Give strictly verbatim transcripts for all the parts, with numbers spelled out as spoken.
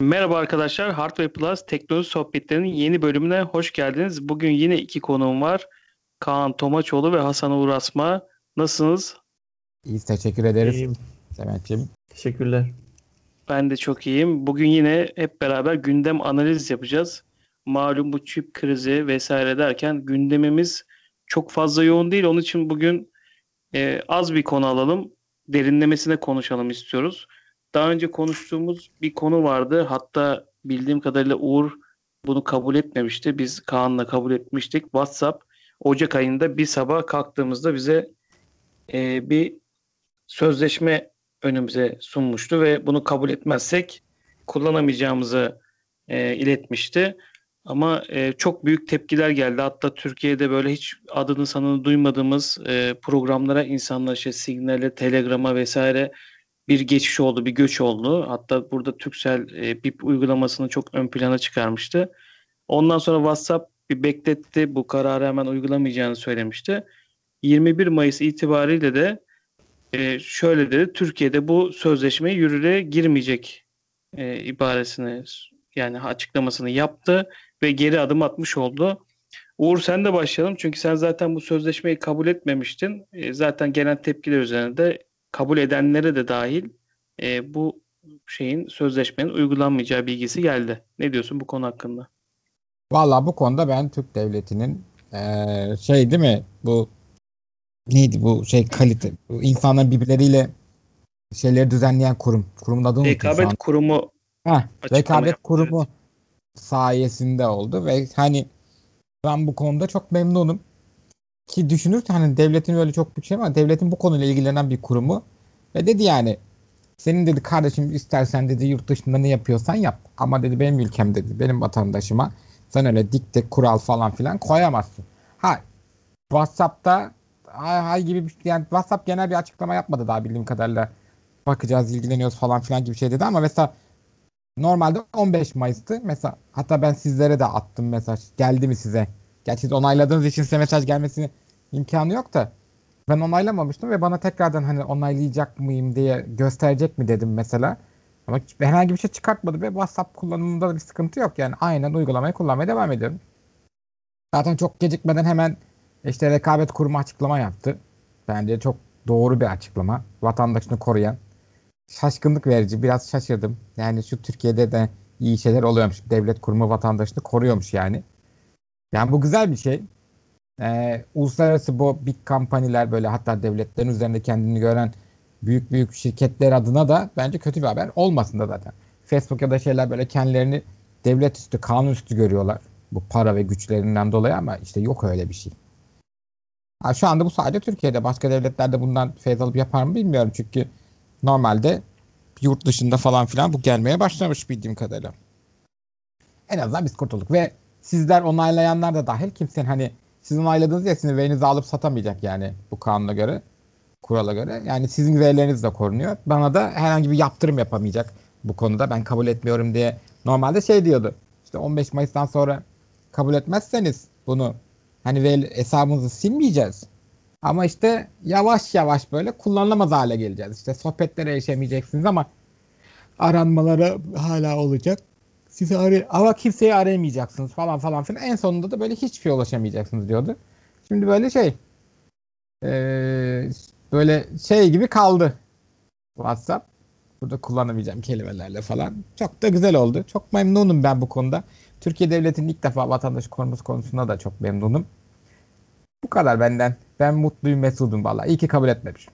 Merhaba arkadaşlar, Hardware Plus teknoloji sohbetlerinin yeni bölümüne hoş geldiniz. Bugün yine iki konuğum var. Kaan Tomaçoğlu ve Hasan Urasma. Nasılsınız? İyiyiz, teşekkür ederiz. İyiyim. Sement'ciğim. Teşekkürler. Ben de çok iyiyim. Bugün yine hep beraber gündem analiz yapacağız. Malum bu çip krizi vesaire derken gündemimiz çok fazla yoğun değil. Onun için bugün e, az bir konu alalım. Derinlemesine konuşalım istiyoruz. Daha önce konuştuğumuz bir konu vardı. Hatta bildiğim kadarıyla Uğur bunu kabul etmemişti. Biz Kaan'la kabul etmiştik. WhatsApp Ocak ayında bir sabah kalktığımızda bize e, bir sözleşme önümüze sunmuştu ve bunu kabul etmezsek kullanamayacağımızı e, iletmişti. Ama e, çok büyük tepkiler geldi. Hatta Türkiye'de böyle hiç adını sanını duymadığımız e, programlara insanlar işte Signal'e, Telegram'a vesaire bir geçiş oldu, bir göç oldu. Hatta burada Türksel e, B I P uygulamasını çok ön plana çıkarmıştı. Ondan sonra WhatsApp bir bekletti. Bu kararı hemen uygulamayacağını söylemişti. yirmi bir Mayıs itibariyle de e, şöyle dedi. Türkiye'de bu sözleşme yürürlüğe girmeyecek e, ibaresini, yani açıklamasını yaptı ve geri adım atmış oldu. Uğur, sen de başlayalım. Çünkü sen zaten bu sözleşmeyi kabul etmemiştin. E, zaten gelen tepkiler üzerine de kabul edenlere de dahil e, bu şeyin, sözleşmenin uygulanmayacağı bilgisi geldi. Ne diyorsun bu konu hakkında? Vallahi bu konuda ben Türk Devleti'nin e, şey değil mi bu neydi bu şey kalite bu insanların birbirleriyle şeyleri düzenleyen kurum. Kurumun adı unuttum. Rekabet Kurumu. Heh, Rekabet Kurumu sayesinde oldu ve hani ben bu konuda çok memnunum. Ki düşünürken hani devletin öyle çok bir şey var. Devletin bu konuyla ilgilenen bir kurumu ve dedi yani senin dedi kardeşim istersen dedi yurt dışında ne yapıyorsan yap. Ama dedi benim ülkem dedi benim vatandaşıma sen öyle dikte kural falan filan koyamazsın. Ha WhatsApp'ta hay hay gibi bir, yani WhatsApp genel bir açıklama yapmadı daha bildiğim kadarıyla. Bakacağız, ilgileniyoruz falan filan gibi şey dedi ama mesela normalde on beş Mayıs'tı. Mesela hatta ben sizlere de attım mesaj. Geldi mi size? Gerçi siz onayladığınız için size mesaj gelmesinin imkanı yok da ben onaylamamıştım ve bana tekrardan hani onaylayacak mıyım diye gösterecek mi dedim mesela. Ama herhangi bir şey çıkartmadı ve WhatsApp kullanımında da bir sıkıntı yok. Yani aynen uygulamayı kullanmaya devam ediyorum. Zaten çok gecikmeden hemen işte Rekabet Kurumu açıklama yaptı. Bence çok doğru bir açıklama. Vatandaşını koruyan. Şaşkınlık verici. Biraz şaşırdım. Yani şu Türkiye'de de iyi şeyler oluyormuş. Devlet kurumu vatandaşını koruyormuş yani. Yani bu güzel bir şey. Ee, uluslararası bu big company'ler böyle hatta devletlerin üzerinde kendini gören büyük büyük şirketler adına da bence kötü bir haber olmasın da zaten. Facebook ya da şeyler böyle kendilerini devlet üstü, kanun üstü görüyorlar. Bu para ve güçlerinden dolayı ama işte yok öyle bir şey. Ha, şu anda bu sadece Türkiye'de. Başka devletlerde bundan feyz alıp yapar mı bilmiyorum. Çünkü normalde yurt dışında falan filan bu gelmeye başlamış bildiğim kadarıyla. En azından biz kurtulduk ve sizler onaylayanlar da dahil kimsenin hani siz onayladığınız ya sizin verinizi alıp satamayacak yani bu kanuna göre, kurala göre. Yani sizin verileriniz de korunuyor. Bana da herhangi bir yaptırım yapamayacak bu konuda. Ben kabul etmiyorum diye normalde şey diyordu. İşte on beş Mayıs'tan sonra kabul etmezseniz bunu hani veri hesabınızı silmeyeceğiz. Ama işte yavaş yavaş böyle kullanılamaz hale geleceğiz. İşte sohbetlere erişemeyeceksiniz ama aranmalara hala olacak. Sizi aray- ama kimseyi arayamayacaksınız falan falan filan. En sonunda da böyle hiçbir şeye ulaşamayacaksınız diyordu. Şimdi böyle şey ee, böyle şey gibi kaldı WhatsApp. Burada kullanamayacağım kelimelerle falan. Çok da güzel oldu. Çok memnunum ben bu konuda. Türkiye Devleti'nin ilk defa vatandaşı koruması konusunda da çok memnunum. Bu kadar benden. Ben mutluyum, mesudum valla. İyi ki kabul etmemişim.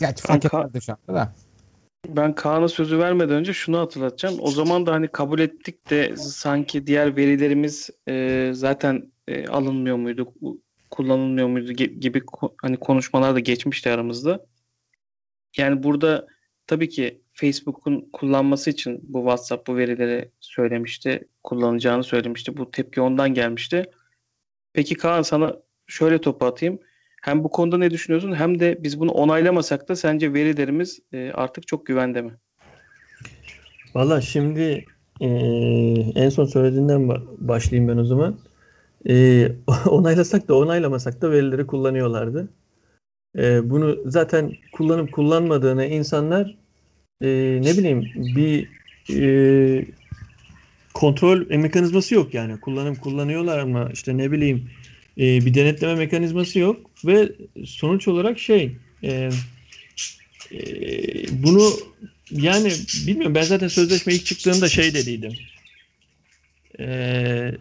Gerçi fark etmezdi şu anda da. Ben Kaan'a sözü vermeden önce şunu hatırlatacağım. O zaman da hani kabul ettik de sanki diğer verilerimiz e, zaten e, alınmıyor muydu, kullanılmıyor muydu gibi hani konuşmalar da geçmişti aramızda. Yani burada tabii ki Facebook'un kullanması için bu WhatsApp bu verileri söylemişti, kullanacağını söylemişti. Bu tepki ondan gelmişti. Peki Kaan, sana şöyle topu atayım. Hem bu konuda ne düşünüyorsun hem de biz bunu onaylamasak da sence verilerimiz artık çok güvende mi? Valla şimdi e, en son söylediğinden başlayayım ben o zaman. E, onaylasak da onaylamasak da verileri kullanıyorlardı. E, bunu zaten kullanıp kullanmadığını insanlar e, ne bileyim bir e, kontrol mekanizması yok yani. Kullanım kullanıyorlar ama işte ne bileyim e, bir denetleme mekanizması yok ve sonuç olarak şey e, e, bunu yani bilmiyorum, ben zaten sözleşme ilk çıktığında şey dediydim. E,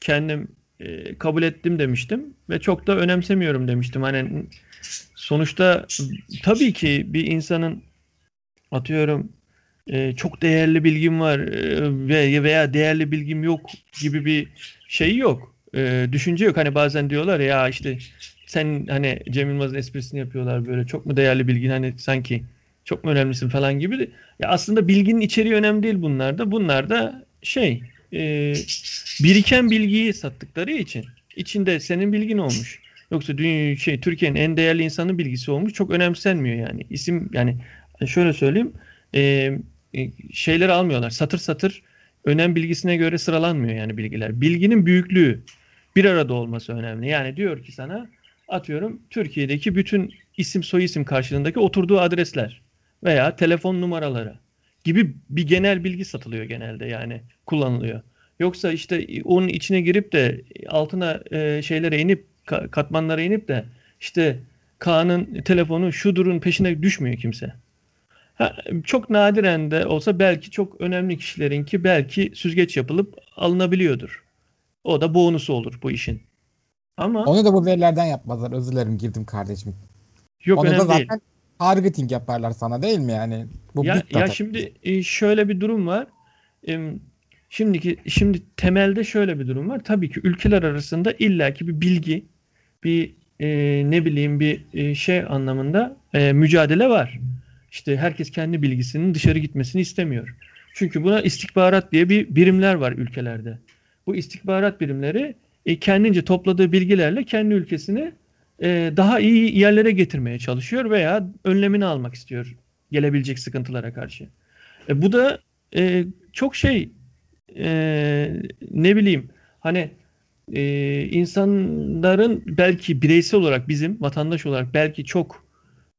kendim e, kabul ettim demiştim ve çok da önemsemiyorum demiştim. Hani sonuçta tabii ki bir insanın atıyorum Ee, çok değerli bilgim var ee, veya değerli bilgim yok gibi bir şey yok. Ee, düşünce yok. Hani bazen diyorlar ya işte sen hani Cem Yılmaz'ın esprisini yapıyorlar böyle, çok mu değerli bilgin, hani sanki çok mu önemlisin falan gibi. De. Ya aslında bilginin içeriği önemli değil bunlarda. Bunlar da şey e, biriken bilgiyi sattıkları için içinde senin bilgin olmuş. Yoksa dünya, şey Türkiye'nin en değerli insanın bilgisi olmuş. Çok önemsenmiyor yani. İsim yani şöyle söyleyeyim. E, şeyleri almıyorlar. Satır satır önem bilgisine göre sıralanmıyor yani bilgiler. Bilginin büyüklüğü, bir arada olması önemli. Yani diyor ki sana atıyorum Türkiye'deki bütün isim soyisim karşılığındaki oturduğu adresler veya telefon numaraları gibi bir genel bilgi satılıyor genelde yani, kullanılıyor. Yoksa işte onun içine girip de altına e, şeylere inip katmanlara inip de işte Kaan'ın telefonu şu durun peşine düşmüyor kimse. Ha, çok nadiren de olsa belki çok önemli kişilerin ki belki süzgeç yapılıp alınabiliyordur. O da bonusu olur bu işin. Ama onu da bu verilerden yapmazlar. Özür dilerim, girdim kardeşim. Yok, onu da zaten değil. Targeting yaparlar sana, değil mi yani? Bu ya, ya şimdi şöyle bir durum var. Şimdiki şimdi temelde şöyle bir durum var. Tabii ki ülkeler arasında illaki bir bilgi, bir e, ne bileyim bir e, şey anlamında e, mücadele var. İşte herkes kendi bilgisinin dışarı gitmesini istemiyor. Çünkü buna istihbarat diye bir birimler var ülkelerde. Bu istihbarat birimleri e, kendince topladığı bilgilerle kendi ülkesini e, daha iyi yerlere getirmeye çalışıyor veya önlemini almak istiyor gelebilecek sıkıntılara karşı. E, bu da e, çok şey e, ne bileyim hani e, insanların belki bireysel olarak, bizim vatandaş olarak belki çok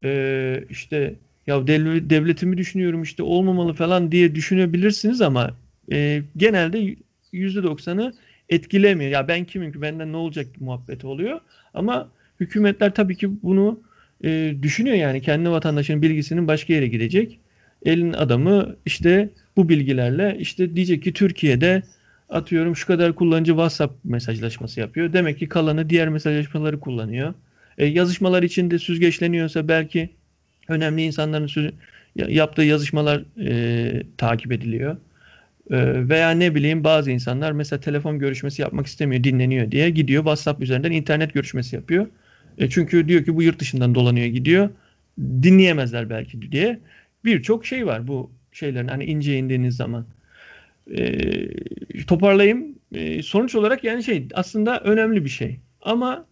e, işte ya devletimi düşünüyorum işte olmamalı falan diye düşünebilirsiniz ama e, genelde yüzde doksanı etkilemiyor. Ya ben kimim ki, benden ne olacak muhabbeti oluyor. Ama hükümetler tabii ki bunu e, düşünüyor yani, kendi vatandaşının bilgisinin başka yere gidecek. Elin adamı işte bu bilgilerle işte diyecek ki Türkiye'de atıyorum şu kadar kullanıcı WhatsApp mesajlaşması yapıyor. Demek ki kalanı diğer mesajlaşmaları kullanıyor. E, yazışmalar içinde süzgeçleniyorsa belki önemli insanların sözü, yaptığı yazışmalar e, takip ediliyor. E, veya ne bileyim bazı insanlar mesela telefon görüşmesi yapmak istemiyor, dinleniyor diye gidiyor WhatsApp üzerinden internet görüşmesi yapıyor. E, çünkü diyor ki bu yurt dışından dolanıyor gidiyor. Dinleyemezler belki diye. Birçok şey var bu şeylerin hani ince indiğiniz zaman. E, toparlayayım. E, sonuç olarak yani şey aslında önemli bir şey. Ama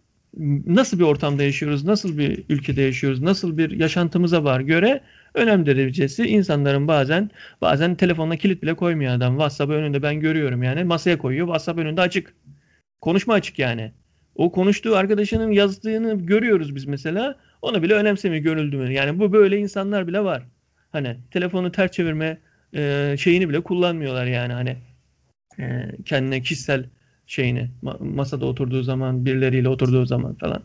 nasıl bir ortamda yaşıyoruz, nasıl bir ülkede yaşıyoruz, nasıl bir yaşantımıza var göre önem derecesi insanların bazen bazen telefonuna kilit bile koymuyor adam. WhatsApp'ı önünde ben görüyorum yani, masaya koyuyor. WhatsApp önünde açık. Konuşma açık yani. O konuştuğu arkadaşının yazdığını görüyoruz biz mesela. Ona bile önemsemiyor, görüldü mü? Yani bu böyle insanlar bile var. Hani telefonu ters çevirme e, şeyini bile kullanmıyorlar yani hani e, kendine kişisel şeyini, masada oturduğu zaman, birileriyle oturduğu zaman falan.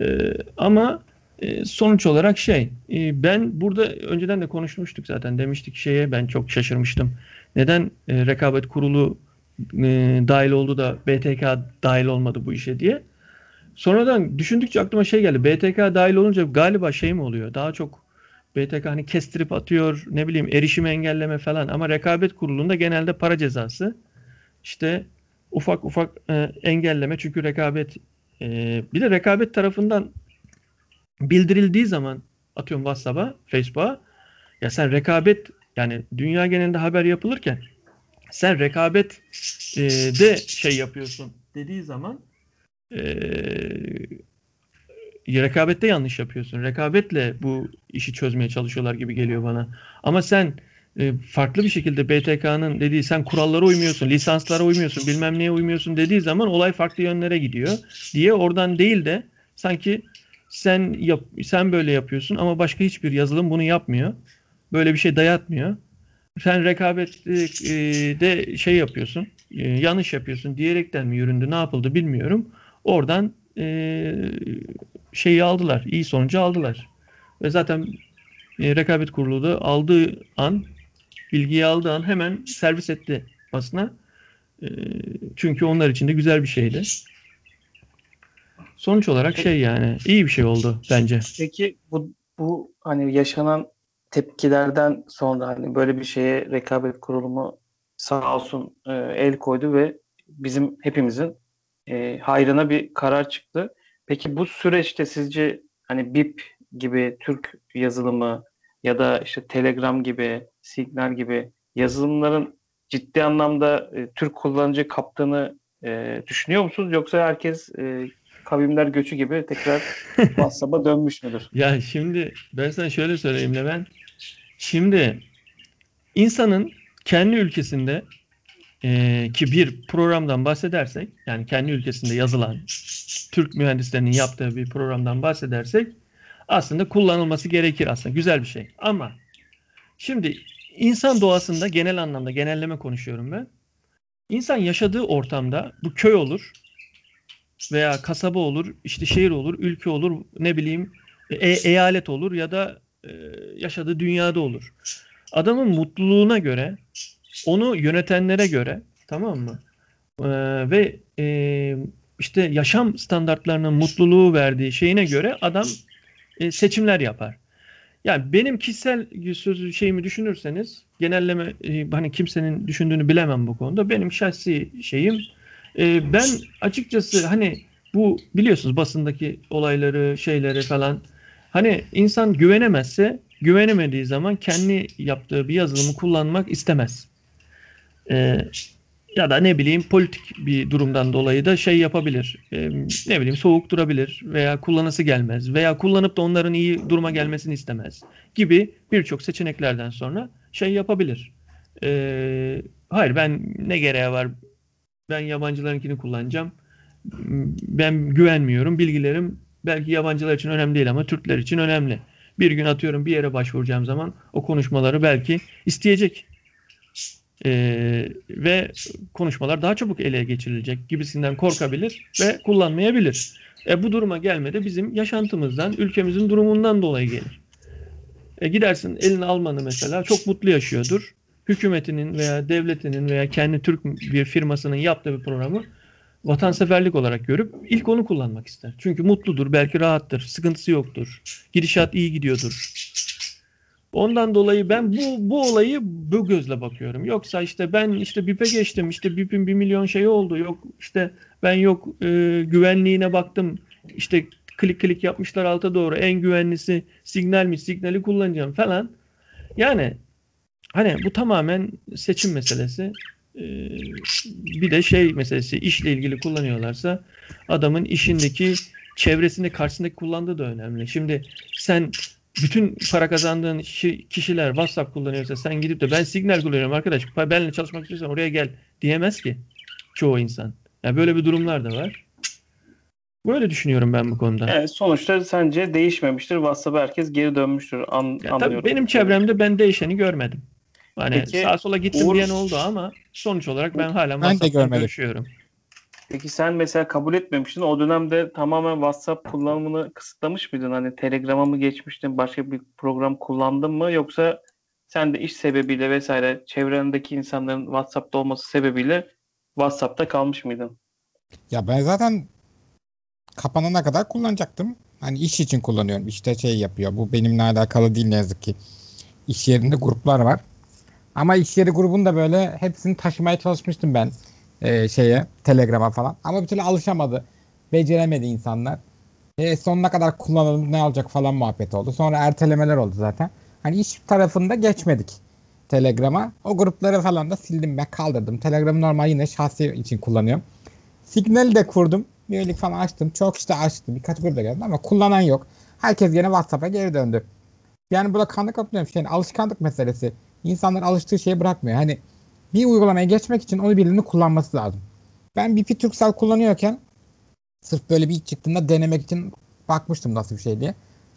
Ee, ama e, sonuç olarak şey, e, ben burada önceden de konuşmuştuk zaten, demiştik şeye, ben çok şaşırmıştım. Neden e, Rekabet Kurulu e, dahil oldu da B T K dahil olmadı bu işe diye. Sonradan düşündükçe aklıma şey geldi. B T K dahil olunca galiba şey mi oluyor? Daha çok B T K hani kestirip atıyor, ne bileyim erişimi engelleme falan, ama Rekabet Kurulu'nda genelde para cezası işte ufak ufak e, engelleme, çünkü rekabet e, bir de rekabet tarafından bildirildiği zaman atıyorum WhatsApp'a, Facebook'a, ya sen rekabet yani dünya genelinde haber yapılırken sen rekabet e, de şey yapıyorsun dediği zaman e, rekabette yanlış yapıyorsun. Rekabetle bu işi çözmeye çalışıyorlar gibi geliyor bana. Ama sen farklı bir şekilde B T K'nın dediği sen kurallara uymuyorsun, lisanslara uymuyorsun, bilmem neye uymuyorsun dediği zaman olay farklı yönlere gidiyor diye oradan değil de sanki sen yap, sen böyle yapıyorsun ama başka hiçbir yazılım bunu yapmıyor. Böyle bir şey dayatmıyor. sen rekabette şey yapıyorsun, yanlış yapıyorsun diyerekten mi yüründü, ne yapıldı bilmiyorum. Oradan şeyi aldılar, iyi sonucu aldılar. Ve zaten Rekabet Kurulu da aldığı an, bilgiyi aldığı an hemen servis etti basına. Çünkü onlar için de güzel bir şeydi. Sonuç olarak şey yani iyi bir şey oldu bence. Peki bu, bu hani yaşanan tepkilerden sonra hani böyle bir şeye Rekabet Kurulumu sağ olsun e, el koydu ve bizim hepimizin e, hayrına bir karar çıktı. Peki bu süreçte sizce hani B I P gibi Türk yazılımı ya da işte Telegram gibi, Signal gibi yazılımların ciddi anlamda e, Türk kullanıcı kaptığını e, düşünüyor musunuz? Yoksa herkes e, kavimler göçü gibi tekrar WhatsApp'a dönmüş müdür? Ya şimdi ben sana şöyle söyleyeyim Levent. Şimdi insanın kendi ülkesinde e, ki bir programdan bahsedersek, yani kendi ülkesinde yazılan Türk mühendislerinin yaptığı bir programdan bahsedersek aslında kullanılması gerekir, aslında güzel bir şey. Ama şimdi insan doğasında genel anlamda, genelleme konuşuyorum ben. İnsan yaşadığı ortamda, bu köy olur veya kasaba olur, işte şehir olur, ülke olur, ne bileyim e- eyalet olur ya da e- yaşadığı dünyada olur. Adamın mutluluğuna göre, onu yönetenlere göre, tamam mı? E- ve e- işte yaşam standartlarının mutluluğu verdiği şeyine göre adam e- seçimler yapar. Yani benim kişisel sözü şeyimi düşünürseniz, genelleme e- hani kimsenin düşündüğünü bilemem bu konuda. Benim şahsi şeyim, Ee, ben açıkçası hani bu biliyorsunuz basındaki olayları, şeyleri falan, hani insan güvenemezse, güvenemediği zaman kendi yaptığı bir yazılımı kullanmak istemez. Ee, ya da ne bileyim politik bir durumdan dolayı da şey yapabilir. Ee, ne bileyim soğuk durabilir veya kullanısı gelmez veya kullanıp da onların iyi duruma gelmesini istemez gibi birçok seçeneklerden sonra şey yapabilir. Ee, hayır ben ne gereği var? Ben yabancılarınkini kullanacağım. Ben güvenmiyorum. Bilgilerim belki yabancılar için önemli değil ama Türkler için önemli. Bir gün atıyorum bir yere başvuracağım zaman o konuşmaları belki isteyecek. Ee, ve konuşmalar daha çabuk ele geçirilecek gibisinden korkabilir ve kullanmayabilir. E, bu duruma gelmedi bizim yaşantımızdan, ülkemizin durumundan dolayı gelir. E, gidersin elini Alman'ı mesela çok mutlu yaşıyordur. Hükümetinin veya devletinin veya kendi Türk bir firmasının yaptığı bir programı vatanseverlik olarak görüp ilk onu kullanmak ister. Çünkü mutludur, belki rahattır, sıkıntısı yoktur, gidişat iyi gidiyordur. Ondan dolayı ben bu bu olayı bu gözle bakıyorum. Yoksa işte ben işte B I P'e geçtim, işte B I P'in bir milyon şeyi oldu, yok işte ben yok e, güvenliğine baktım, işte klik klik yapmışlar alta doğru, en güvenlisi Signal'miş, Signal'i kullanacağım falan. Yani hani bu tamamen seçim meselesi. Ee, bir de şey meselesi, işle ilgili kullanıyorlarsa adamın işindeki çevresinde, karşısındaki kullandığı da önemli. Şimdi sen bütün para kazandığın kişiler WhatsApp kullanıyorsa sen gidip de ben Signal kullanıyorum arkadaş, benimle çalışmak istiyorsan oraya gel diyemez ki çoğu insan. Yani böyle bir durumlar da var. Böyle düşünüyorum ben bu konuda. Yani sonuçlar sence değişmemiştir. WhatsApp'a herkes geri dönmüştür. An, ya, tabii benim çevremde ben değişeni görmedim. Hani peki, sağa sola gittim Uğur, diyen oldu ama sonuç olarak ben hala WhatsApp'ta görüşüyorum. Peki sen mesela kabul etmemiştin. O dönemde tamamen WhatsApp kullanımını kısıtlamış mıydın? Hani Telegram'a mı geçmiştin? Başka bir program kullandın mı? Yoksa sen de iş sebebiyle vesaire çevrendeki insanların WhatsApp'ta olması sebebiyle WhatsApp'ta kalmış mıydın? Ya ben zaten kapanana kadar kullanacaktım. Hani iş için kullanıyorum. İşte şey yapıyor. Bu benimle alakalı değil ne yazık ki. İş yerinde gruplar var. Ama iş yeri grubunda böyle hepsini taşımaya çalışmıştım ben. E, şeye, Telegram'a falan. Ama bir türlü alışamadı. Beceremedi insanlar. E, sonuna kadar kullanalım ne olacak falan muhabbet oldu. Sonra ertelemeler oldu zaten. Hani iş tarafında geçmedik Telegram'a. O grupları falan da sildim ben. Kaldırdım. Telegram'ı normal yine şahsi için kullanıyorum. Signal'i de kurdum. Üyelik falan açtım. Çok işte açtım. Birkaç grupta geldim ama kullanan yok. Herkes yine WhatsApp'a geri döndü. Yani bu da kanlı kaplıyorum. Yani alışkanlık meselesi. İnsanlar alıştığı şeye bırakmıyor. Hani bir uygulamaya geçmek için onu birilerinin kullanması lazım. Ben B P Türksel kullanıyorken sırf böyle bir iç çıktığında denemek için bakmıştım nasıl bir şey diye.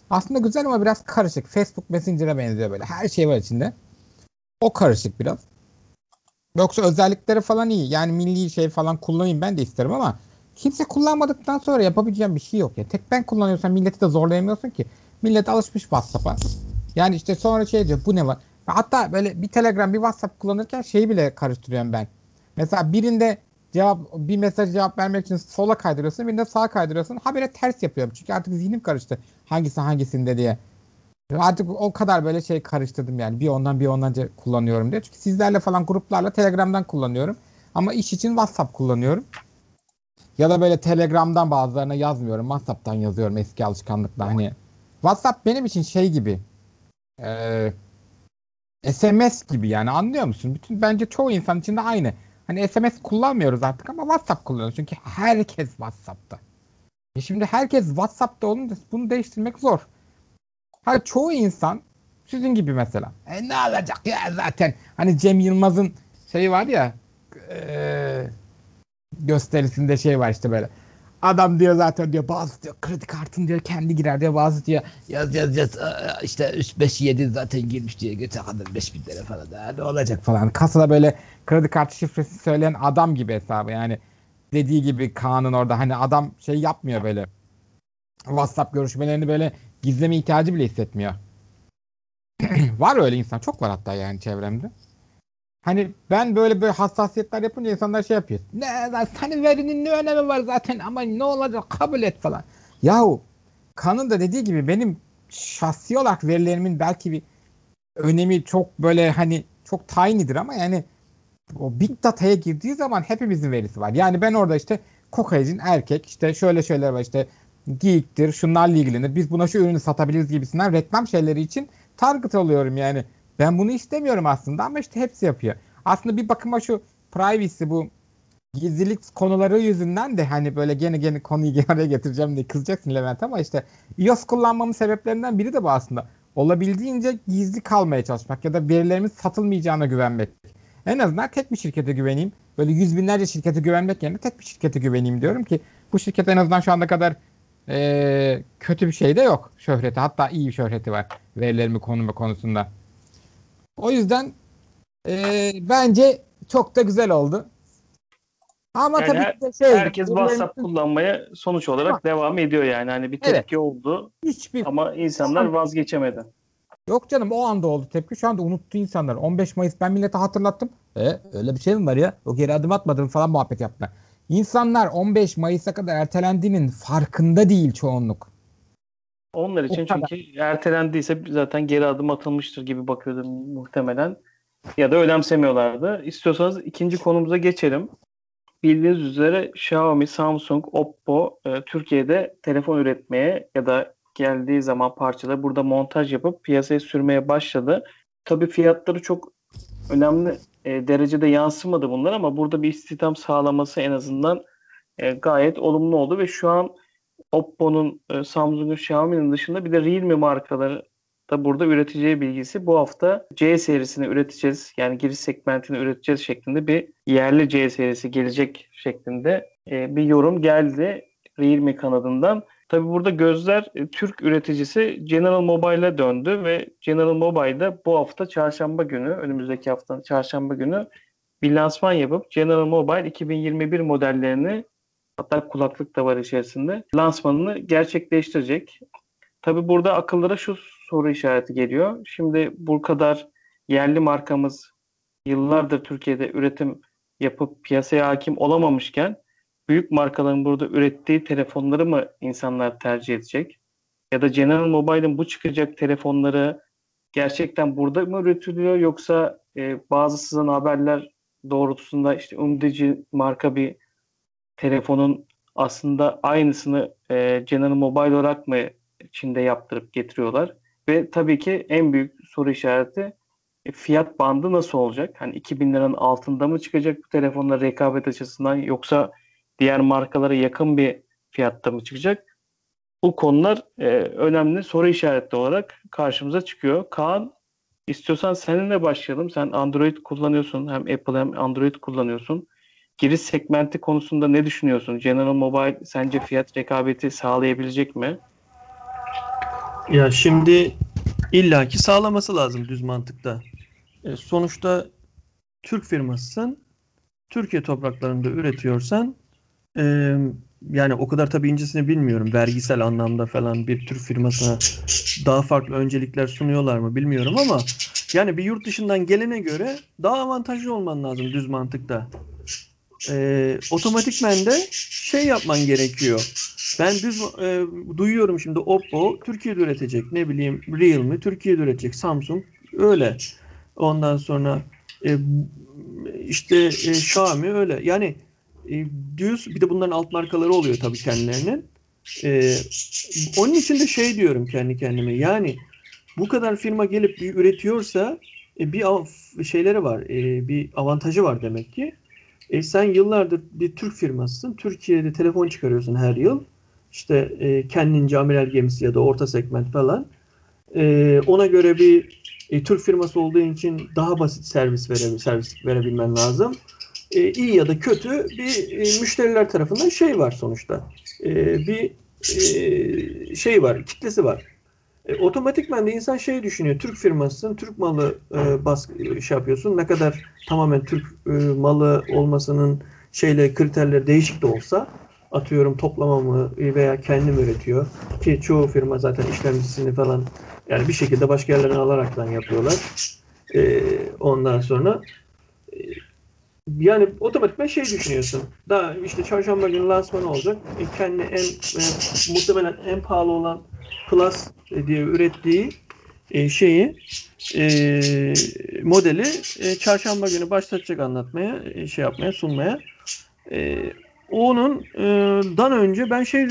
Aslında güzel ama biraz karışık. Facebook Messenger'a benziyor böyle. Her şey var içinde. O karışık biraz. Yoksa özellikleri falan iyi. Yani milli şey falan kullanayım ben de isterim ama kimse kullanmadıktan sonra yapabileceğim bir şey yok ya. Tek ben kullanıyorsam milleti de zorlayamıyorsun ki. Millet alışmış WhatsApp'a. Yani işte sonra şey diyor, bu ne var? Hatta böyle bir Telegram, bir WhatsApp kullanırken şeyi bile karıştırıyorum ben. Mesela birinde cevap, bir mesaj cevap vermek için sola kaydırıyorsun, birinde sağa kaydırıyorsun. Habire ters yapıyorum çünkü artık zihnim karıştı. Hangisi hangisinde diye. Artık o kadar böyle şey karıştırdım yani. Bir ondan bir ondan kullanıyorum diye. Çünkü sizlerle falan gruplarla Telegram'dan kullanıyorum. Ama iş için WhatsApp kullanıyorum. Ya da böyle Telegram'dan bazılarına yazmıyorum. WhatsApp'tan yazıyorum eski alışkanlıkla. Hani WhatsApp benim için şey gibi. Eee... S M S gibi yani, anlıyor musun? Bütün bence çoğu insan için de aynı. Hani S M S kullanmıyoruz artık ama WhatsApp kullanıyoruz. Çünkü herkes WhatsApp'ta. E şimdi herkes WhatsApp'ta olunca bunu değiştirmek zor. Ha, çoğu insan sizin gibi mesela. E ne alacak ya zaten. Hani Cem Yılmaz'ın şeyi var ya, e, gösterisinde şey var işte böyle. Adam diyor zaten diyor bazı diyor kredi kartını diyor kendi girer diyor, bazı diyor yaz yaz yaz işte üç beş yedi zaten girmiş diye götür kadar beş bin lira falan da ne olacak falan. Kasada böyle kredi kartı şifresi söyleyen adam gibi hesabı, yani dediği gibi Kaan'ın orada hani adam şey yapmıyor böyle. WhatsApp görüşmelerini böyle gizleme ihtiyacı bile hissetmiyor. Var öyle insan, çok var hatta yani çevremde. Hani ben böyle böyle hassasiyetler yapınca insanlar şey yapıyor. Ne senin verinin ne önemi var zaten ama ne olacak kabul et falan. Yahu Kaan'ın da dediği gibi benim şahsi olarak verilerimin belki bir önemi çok böyle hani çok tiny'dir ama yani o big data'ya girdiği zaman hepimizin verisi var. Yani ben orada işte kokaizin erkek işte şöyle şeyler var işte giyiktir şunlarla ilgilenir biz buna şu ürünü satabiliriz gibisinden reklam şeyleri için target oluyorum yani. Ben bunu istemiyorum aslında ama işte hepsi yapıyor. Aslında bir bakıma şu privacy, bu gizlilik konuları yüzünden de hani böyle gene gene konuyu araya getireceğim diye kızacaksın Levent ama işte iOS kullanmamın sebeplerinden biri de bu aslında. Olabildiğince gizli kalmaya çalışmak ya da verilerimiz satılmayacağına güvenmek. En azından tek bir şirkete güveneyim. Böyle yüz binlerce şirkete güvenmek yerine tek bir şirkete güveneyim diyorum ki bu şirket en azından şu ana kadar ee, kötü bir şey de yok şöhreti. Hatta iyi bir şöhreti var verilerimi konuma konusunda. O yüzden e, bence çok da güzel oldu. Ama yani tabii her, de şey, herkes WhatsApp kullanmaya sonuç olarak ama devam ediyor yani. Hani bir tepki evet, oldu. Hiçbir, ama insanlar vazgeçemedi. Yok canım, o anda oldu tepki. Şu anda unuttu insanlar. on beş Mayıs ben millete hatırlattım. E, öyle bir şey mi var ya? O geri adım atmadım falan muhabbet yaptılar. İnsanlar on beş Mayıs'a kadar ertelendiğinin farkında değil çoğunluk. Onlar için çünkü ertelendiyse zaten geri adım atılmıştır gibi bakıyordum muhtemelen. Ya da önemsemiyorlardı. İstiyorsanız ikinci konumuza geçelim. Bildiğiniz üzere Xiaomi, Samsung, Oppo e, Türkiye'de telefon üretmeye ya da geldiği zaman parçaları burada montaj yapıp piyasaya sürmeye başladı. Tabii fiyatları çok önemli e, derecede yansımadı bunlar ama burada bir istihdam sağlaması en azından e, gayet olumlu oldu ve şu an Oppo'nun, Samsung'un, Xiaomi'nin dışında bir de Realme markaları da burada üreteceği bilgisi. Bu hafta C serisini üreteceğiz, yani giriş segmentini üreteceğiz şeklinde bir yerli C serisi gelecek şeklinde bir yorum geldi Realme kanadından. Tabii burada gözler Türk üreticisi General Mobile'a döndü ve General Mobile'da bu hafta çarşamba günü, önümüzdeki hafta çarşamba günü bir lansman yapıp General Mobile iki bin yirmi bir modellerini, hatta kulaklık da var içerisinde, lansmanını gerçekleştirecek. Tabii burada akıllara şu soru işareti geliyor. Şimdi bu kadar yerli markamız yıllardır Türkiye'de üretim yapıp piyasaya hakim olamamışken büyük markaların burada ürettiği telefonları mı insanlar tercih edecek? Ya da General Mobile'ın bu çıkacak telefonları gerçekten burada mı üretiliyor? Yoksa e, bazı sızan haberler doğrultusunda işte umdeci marka bir telefonun aslında aynısını e, General Mobile olarak mı Çin'de yaptırıp getiriyorlar? Ve tabii ki en büyük soru işareti e, fiyat bandı nasıl olacak? Hani iki bin liranın altında mı çıkacak bu telefonlar rekabet açısından, yoksa diğer markalara yakın bir fiyatta mı çıkacak? Bu konular e, önemli soru işareti olarak karşımıza çıkıyor. Kaan, istiyorsan seninle başlayalım. Sen Android kullanıyorsun. Hem Apple hem Android kullanıyorsun. Giriş segmenti konusunda ne düşünüyorsun? General Mobile sence fiyat rekabeti sağlayabilecek mi? Ya şimdi illaki sağlaması lazım düz mantıkta. E, sonuçta Türk firmasısın. Türkiye topraklarında üretiyorsan e, yani o kadar tabii incesini bilmiyorum. Vergisel anlamda falan bir Türk firmasına daha farklı öncelikler sunuyorlar mı bilmiyorum ama yani bir yurt dışından gelene göre daha avantajlı olman lazım düz mantıkta. E, otomatikmen de şey yapman gerekiyor. Ben düz e, duyuyorum şimdi Oppo Türkiye'de üretecek. Ne bileyim Realme Türkiye'de üretecek. Samsung öyle. Ondan sonra e, işte e, Xiaomi öyle. Yani e, düz bir de bunların alt markaları oluyor tabii kendilerinin. E, onun için de şey diyorum kendi kendime. Yani bu kadar firma gelip bir üretiyorsa e, bir av- şeyleri var. E, bir avantajı var demek ki. E sen yıllardır bir Türk firmasısın. Türkiye'de telefon çıkarıyorsun her yıl. İşte e, kendince amiral gemisi ya da orta segment falan. E, ona göre bir e, Türk firması olduğu için daha basit servis, vere, servis verebilmen lazım. E, iyi ya da kötü bir e, müşteriler tarafından şey var sonuçta. E, bir e, şey var, kitlesi var. E, otomatikman de insan şey düşünüyor. Türk firmasısın, Türk malı e, baskı şey yapıyorsun. Ne kadar tamamen Türk e, malı olmasının şeyle kriterleri değişik de olsa atıyorum toplamamı veya kendim üretiyor ki çoğu firma zaten işlemcisini falan yani bir şekilde başka yerlerden alaraktan yapıyorlar. E, ondan sonra e, yani otomatikman şey düşünüyorsun. Daha işte çarşamba günü lansmanı olacak. E, kendi en e, muhtemelen en pahalı olan Plus diye ürettiği şeyi e, modeli e, çarşamba günü başlatacak anlatmaya e, şey yapmaya sunmaya e, onun e, dan önce ben şey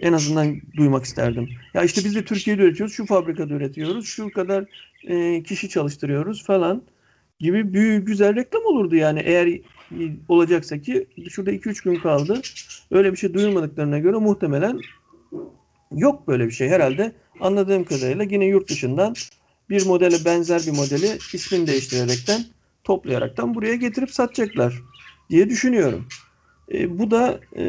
en azından duymak isterdim. Ya işte biz de Türkiye'de üretiyoruz, şu fabrikada üretiyoruz, şu kadar e, kişi çalıştırıyoruz falan gibi büyük güzel reklam olurdu yani eğer olacaksa ki şurada iki üç gün kaldı. Öyle bir şey duyurmadıklarına göre muhtemelen yok böyle bir şey herhalde. Anladığım kadarıyla yine yurt dışından bir modele benzer bir modeli ismini değiştirerekten toplayaraktan buraya getirip satacaklar diye düşünüyorum. E, bu da e,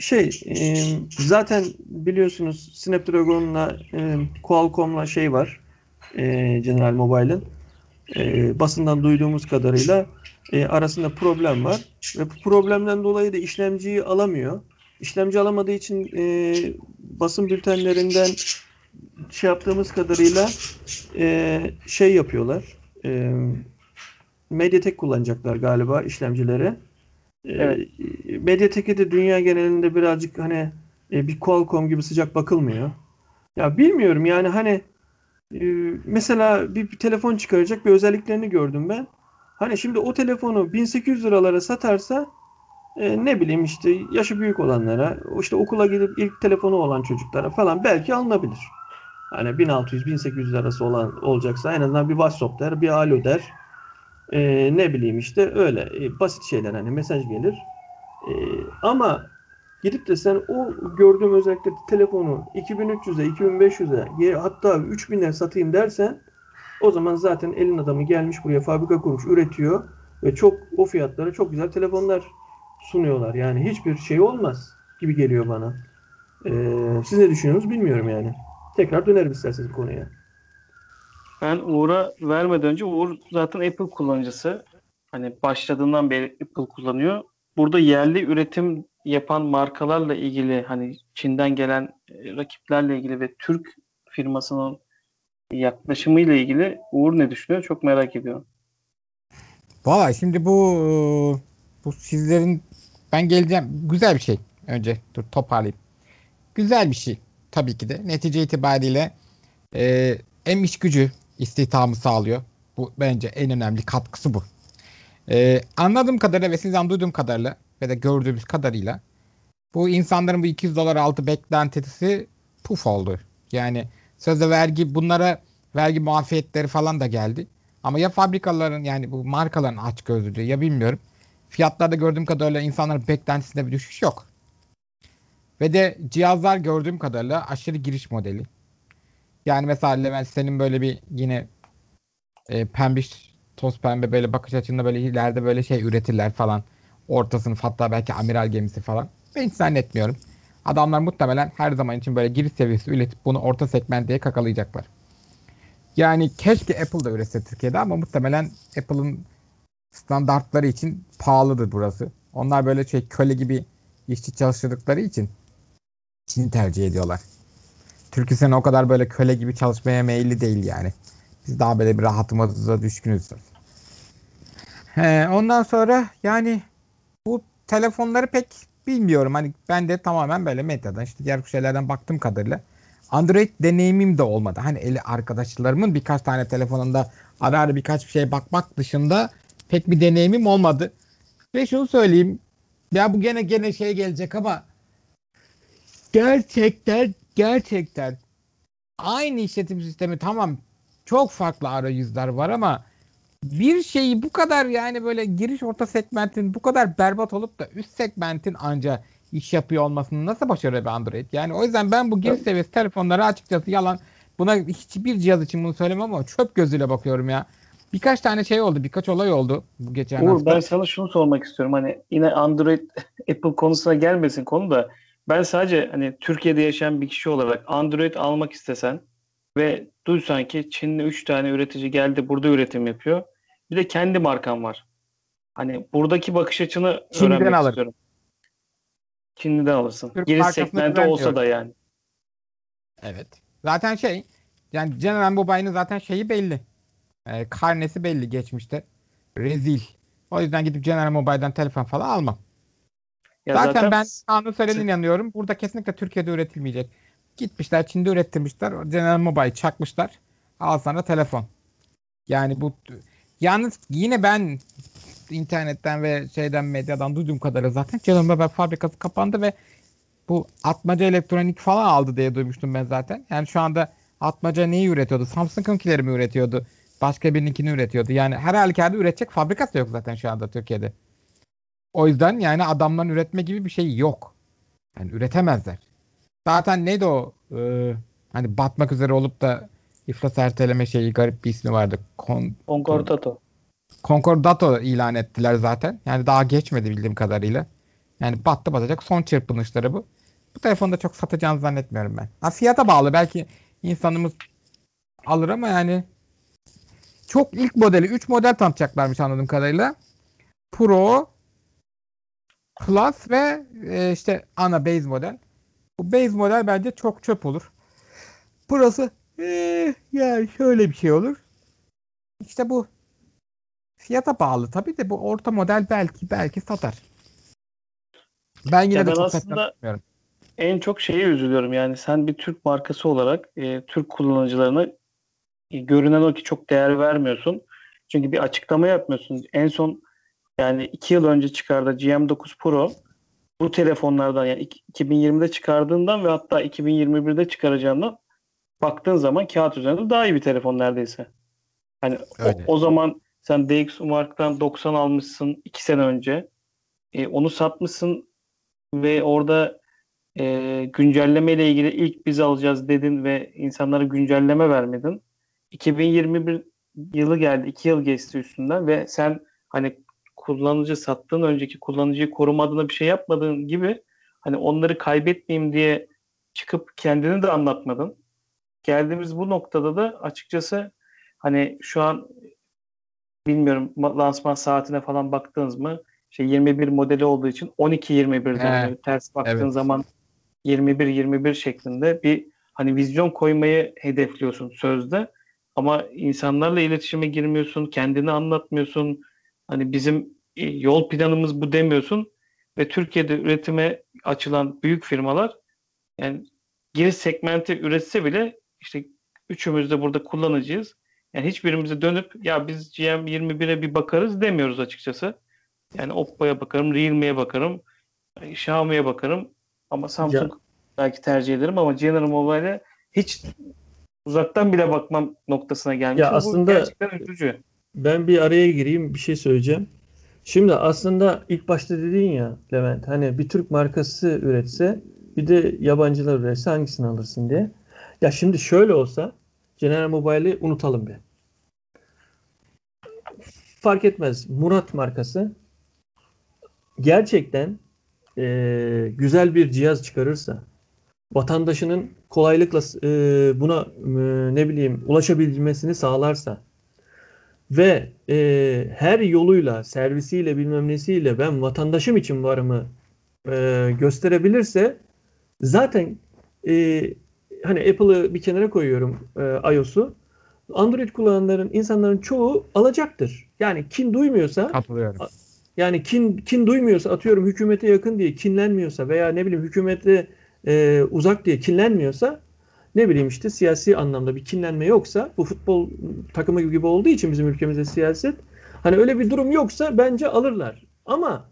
şey e, zaten biliyorsunuz Snapdragon'la e, Qualcomm'la şey var e, General Mobile'ın e, basından duyduğumuz kadarıyla e, arasında problem var ve bu problemden dolayı da işlemciyi alamıyor. İşlemci alamadığı için e, basın bültenlerinden şey yaptığımız kadarıyla e, şey yapıyorlar. E, MediaTek kullanacaklar galiba işlemcilere. Evet. E, MediaTek'e de dünya genelinde birazcık hani e, bir Qualcomm gibi sıcak bakılmıyor. Ya bilmiyorum yani hani e, mesela bir, bir telefon çıkaracak bir özelliklerini gördüm ben. Hani şimdi o telefonu bin sekiz yüz liralara satarsa Ee, ne bileyim işte yaşı büyük olanlara, işte okula gidip ilk telefonu olan çocuklara falan belki alınabilir. Hani bin altı yüz bin sekiz yüz arası olan olacaksa en azından bir WhatsApp der, bir alo der. Ee, ne bileyim işte öyle ee, basit şeyler hani mesaj gelir. Ee, ama gidip de sen o gördüğüm özellikle telefonu iki bin üç yüze iki bin beş yüze hatta üç bin'e satayım dersen o zaman zaten elin adamı gelmiş buraya fabrika kurmuş, üretiyor ve çok o fiyatlara çok güzel telefonlar sunuyorlar. Yani hiçbir şey olmaz gibi geliyor bana. Ee, siz ne düşünüyorsunuz bilmiyorum yani. Tekrar dönerim isterseniz konuya. Ben Uğur'a vermeden önce Uğur zaten Apple kullanıcısı. Hani başladığından beri Apple kullanıyor. Burada yerli üretim yapan markalarla ilgili hani Çin'den gelen rakiplerle ilgili ve Türk firmasının yaklaşımıyla ilgili Uğur ne düşünüyor? Çok merak ediyorum. Valla şimdi bu Bu sizlerin ben geleceğim güzel bir şey. Önce dur toparlayayım. Güzel bir şey tabii ki de. Netice itibariyle e, hem iş gücü istihdamı sağlıyor. Bu bence en önemli katkısı bu. E, anladığım kadarıyla ve sizden duyduğum kadarıyla ve de gördüğümüz kadarıyla bu insanların bu iki yüz dolar altı beklentisi puf oldu. Yani sözde vergi bunlara vergi muafiyetleri falan da geldi. Ama ya fabrikaların yani bu markaların açgözlülüğü ya bilmiyorum. Fiyatlarda gördüğüm kadarıyla insanların beklentisinde bir düşüş yok. Ve de cihazlar gördüğüm kadarıyla aşırı giriş modeli. Yani mesela Levent senin böyle bir yine e, pembiş, toz pembe böyle bakış açında böyle ileride böyle şey üretirler falan. Orta sınıf hatta belki amiral gemisi falan. Ben hiç zannetmiyorum. Adamlar muhtemelen her zaman için böyle giriş seviyesi üretip bunu orta segment diye kakalayacaklar. Yani keşke Apple da üretse Türkiye'de ama muhtemelen Apple'ın standartları için pahalıdır burası. Onlar böyle şey köle gibi işçi çalıştırdıkları için Çin'i tercih ediyorlar. Türkcell'in o kadar böyle köle gibi çalışmaya meyilli değil yani. Biz daha böyle bir rahatımıza düşkünüz. He, ondan sonra yani bu telefonları pek bilmiyorum. Hani ben de tamamen böyle medyadan işte diğer şeylerden baktığım kadarıyla Android deneyimim de olmadı. Hani eli arkadaşlarımın birkaç tane telefonunda ara ara birkaç bir şeye bakmak dışında pek bir deneyimim olmadı. Ve şunu söyleyeyim. Ya bu gene gene şey gelecek ama gerçekten gerçekten aynı işletim sistemi, tamam çok farklı arayüzler var ama bir şeyi bu kadar yani böyle giriş orta segmentin bu kadar berbat olup da üst segmentin anca iş yapıyor olmasını nasıl başarıyor bir Android? Yani o yüzden ben bu giriş seviyesi telefonlara açıkçası yalan, buna hiçbir cihaz için bunu söylemem ama çöp gözüyle bakıyorum ya. Birkaç tane şey oldu, birkaç olay oldu bu geçen Uğur, hafta. Ben sana şunu sormak istiyorum, hani yine Android Apple konusuna gelmesin konu da, ben sadece hani Türkiye'de yaşayan bir kişi olarak Android almak istesen ve duysan ki Çin'de üç tane üretici geldi burada üretim yapıyor, bir de kendi markan var. Hani buradaki bakış açını Çin'den öğrenmek alır. istiyorum. Çin'den alırsın. Türk geri segmentte olsa diyorum da yani. Evet. Zaten şey yani General Mobile'ın zaten şeyi belli. E, karnesi belli geçmişte. Rezil. O yüzden gidip General Mobile'dan telefon falan almam. Ya zaten, zaten ben Kaan'ın söylediğine inanıyorum. Burada kesinlikle Türkiye'de üretilmeyecek. Gitmişler Çin'de ürettirmişler. General Mobile çakmışlar. Al sana telefon. Yani bu yalnız yine ben internetten ve şeyden medyadan duyduğum kadarıyla zaten General Mobile fabrikası kapandı ve bu Atmaca Elektronik falan aldı diye duymuştum ben zaten. Yani şu anda Atmaca neyi üretiyordu? Samsung'unkileri mi üretiyordu? Başka birininkini üretiyordu. Yani her halükarda üretecek fabrikası yok zaten şu anda Türkiye'de. O yüzden yani adamların üretme gibi bir şey yok. Yani üretemezler. Zaten neydi o ee, hani batmak üzere olup da iflas erteleme şeyi, garip bir ismi vardı. Kon- Concordato. Concordato ilan ettiler zaten. Yani daha geçmedi bildiğim kadarıyla. Yani battı batacak son çırpınışları bu. Bu telefonda çok satacağını zannetmiyorum ben. Ha, fiyata bağlı. Belki insanımız alır ama yani çok ilk modeli. üç model tanıtacaklarmış anladığım kadarıyla. Pro, Plus ve e, işte ana base model. Bu base model bence çok çöp olur. Pro'su ee, yani şöyle bir şey olur. İşte bu fiyata bağlı tabii de bu orta model belki belki satar. Ben yine ya de ben çok satmıyorum. En çok şeye üzülüyorum yani sen bir Türk markası olarak e, Türk kullanıcılarına e, görünen o ki çok değer vermiyorsun. Çünkü bir açıklama yapmıyorsun. En son yani iki yıl önce çıkardı G M dokuz Pro bu telefonlardan yani iki bin yirmide çıkardığından ve hatta iki bin yirmi birde çıkaracağından baktığın zaman kağıt üzerinde daha iyi bir telefon neredeyse. Yani o, o zaman sen D X mark'tan doksan almışsın iki sene önce. E, onu satmışsın ve orada e, güncelleme ile ilgili ilk biz alacağız dedin ve insanlara güncelleme vermedin. iki bin yirmi bir yılı geldi. iki yıl geçti üstünden ve sen hani kullanıcı sattığın önceki kullanıcıyı koruma adına bir şey yapmadığın gibi hani onları kaybetmeyeyim diye çıkıp kendini de anlatmadın. Geldiğimiz bu noktada da açıkçası hani şu an bilmiyorum lansman saatine falan baktınız mı? Şey yirmi bir modeli olduğu için on iki yirmi bir'de yani ters baktığın evet. zaman yirmi bir yirmi bir şeklinde bir hani vizyon koymayı hedefliyorsun sözde ama insanlarla iletişime girmiyorsun, kendini anlatmıyorsun. Hani bizim yol planımız bu demiyorsun ve Türkiye'de üretime açılan büyük firmalar yani giriş segmenti üretse bile işte üçümüz de burada kullanıcıyız. Yani hiçbirimize dönüp ya biz G M yirmi bire bir bakarız demiyoruz açıkçası. Yani Oppo'ya bakarım, Realme'ye bakarım, Xiaomi'ye bakarım ama Samsung ya. Belki tercih ederim ama General Mobile'e hiç uzaktan bile bakmam noktasına gelmiş. Ya aslında... Bu gerçekten üzücü. Ben bir araya gireyim, bir şey söyleyeceğim. Şimdi aslında ilk başta dedin ya Levent, hani bir Türk markası üretse bir de yabancılar üretse hangisini alırsın diye. Ya şimdi şöyle olsa General Mobile'i unutalım bir. Fark etmez. Murat markası gerçekten e, güzel bir cihaz çıkarırsa vatandaşının kolaylıkla e, buna e, ne bileyim ulaşabilmesini sağlarsa ve e, her yoluyla, servisiyle, bilmem nesiyle ben vatandaşım için varımı e, gösterebilirse zaten e, hani Apple'ı bir kenara koyuyorum, e, iOS'u. Android kullananların, insanların çoğu alacaktır. Yani kin duymuyorsa Katılıyorum. yani kin kin duymuyorsa, atıyorum hükümete yakın diye kinlenmiyorsa veya ne bileyim hükümete e, uzak diye kinlenmiyorsa, ne bileyim işte siyasi anlamda bir kinlenme yoksa, bu futbol takımı gibi olduğu için bizim ülkemizde siyaset, hani öyle bir durum yoksa bence alırlar. Ama